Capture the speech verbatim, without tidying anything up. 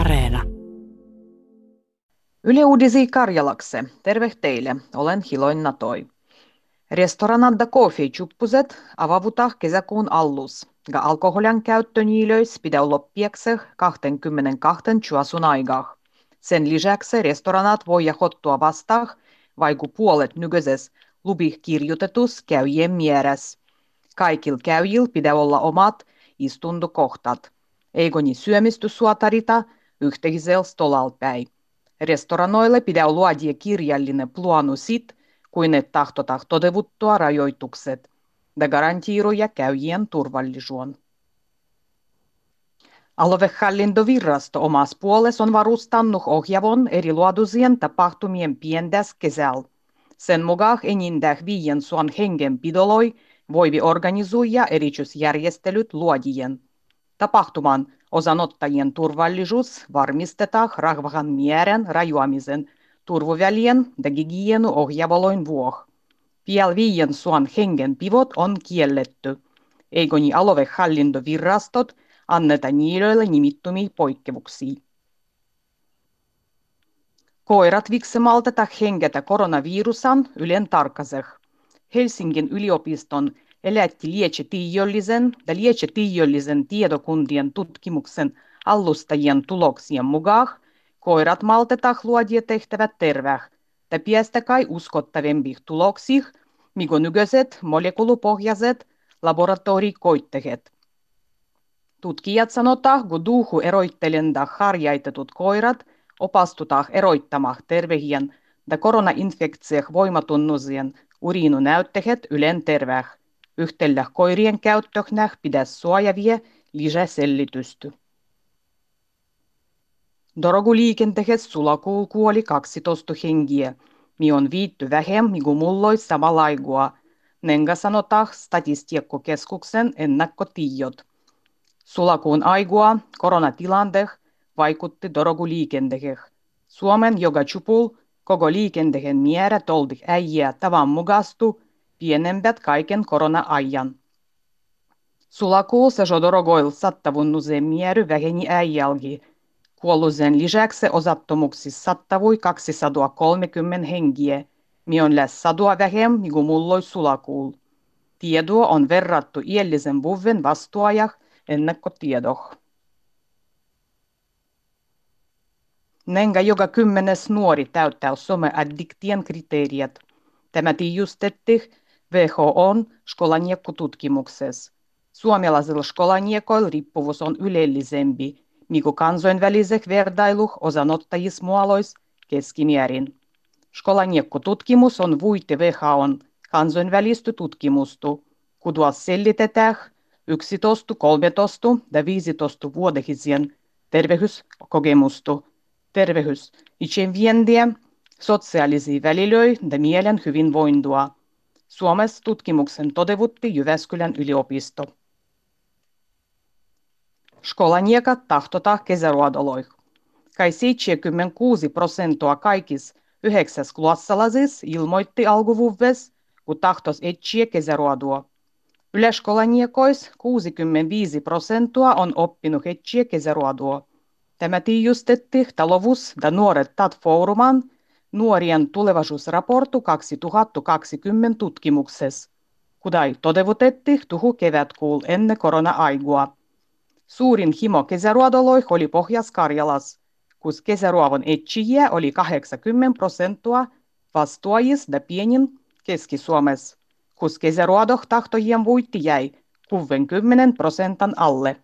Areena. Yle Uudisi Karjalakse. Terve teille. Olen Hiloinna Natoi. Restoranadda Coffee Chuppuzet avavuta kesäkuun allus. Ja alkoholin käyttö niilöis pidä loppiakseh kaksikymmentäkaksi chuasun aigah. Sen lisäksi restoranat voi jahottua vastah vaiku puolet nykyises lubih kirjoitetus käyjien mieräs. Kaikil käyjil pidä olla omat istuntokohtat. Eikoni syömistysuotarita yhteisel stolalpäi. Restoranoille pidä luoda kirjallinen pluanu sit, kuin ne tahtota todevuttua rajoitukset, ja garantiiroja käyjien turvallisuun. Aluehallintovirasto omas puoles on varustannut ohjavon eriluoduisien tapahtumien pientäs kesäl. Sen mukaan enintäh viiensuon hengenpidoloi voivi organisoida erityisjärjestelyt luodien. Tapahtuman osanottajien turvallisuus varmistetaan rahvahan mieren rajoamisen, turvovälien ja hygienu ohjavaloin vuoh. Piel viien suon hengen pivot on kielletty. Eikoni aluehallintovirastot anneta niilöille nimittumia poikkevuksia. Koirat viksemalteta hengetä koronavirusan ylen tarkaseh. Helsingin yliopiston elätti liecetiijollisen ja liecetiijollisen tiedokuntien tutkimuksen allustajien tuloksien mukaan koirat maltetaan luodia tehtävät terveä ja piästäkai uskottavempih tuloksih, mikä nykyiset molekulupohjaiset laboratorikoittehet. Tutkijat sanotaan, kun duuhu eroittelentä harjaitetut koirat opastutaan eroittamah tervehien ja koronainfektsieh voimatunnusien uriinunäyttehet ylen terveä. Yhtellä koirien käyttöhnäh pidä suojavia lisäsellitystä. Doroguliikentehes sulakulku oli kaksitoista hengiä, mi on viitty vähemmin kuin mulloi sama laigua, nenga sanotaan Statistikkokeskuksen ennakkotijot. Sulakuun aigua koronatilanteh vaikutti doroguliikenteheh. Suomen joka chupul koko liikentehen määrä toldih äijää tavan mugastu, pienempät kaiken korona-ajan. Sulakuussa dorogoil sattavunnuseen miery väheni äijälgi. Kuolluisen lisäksi osattomuksi sattavui kaksisataakolmekymmentä hengiä, mi on läs sadua vähemmin kuin mulloi sulakuul. Tiedua on verrattu iällisen vuoden vastuajah ennakkotiedoh. Nenga joka kymmenes nuori täyttää some-addiktien kriteeriat. Tämä tiijustettih W H O:n skolanjiekkotutkimuksessa. Suomalaisilla skolanjiekoilla riippuvuus on ylellisempi, mikä kansainväliseh verdailuh osanottajis mualois keskimäärin. Skolanjiekkotutkimus on vuitte W H O:n kansainvälistä tutkimustu, kudua sellitetään yksitoista, kolmetoista ja viisitoista-vuotiaiden tervehyskokemustu, tervehys itsevientiä, sosiaalisia välilöi ja mielen hyvinvointua. Suomessa tutkimuksen todevutti Jyväskylän yliopisto. Skolanjekat tahtota kesäruodoloi. Kai seitsemänkymmentäkuusi prosenttia kaikis yhdeksäs klassalaisissa ilmoitti alkuvuodes, kun tahtos etsiä kesäruodua. Yläskolanjekois kuusikymmentäviisi prosenttia on oppinut etsiä kesäruodua. Tämä tiijustetti talovus ja nuoret tat fooruman Nuorien tulevaisuusraportu kaksituhattakaksikymmentä tutkimuksessa, kudai todevutetti tuhu kevätkuul ennen korona-aigua. Suurin himo kesäruodoloi oli Pohjas-Karjalas, kus kesäruovon etsijiä oli kahdeksankymmentä prosenttia vastuajis ja pienin Keski-Suomessa, kus kesäruodoh tahtojien vuitti jäi kuudenkymmenen prosentan alle.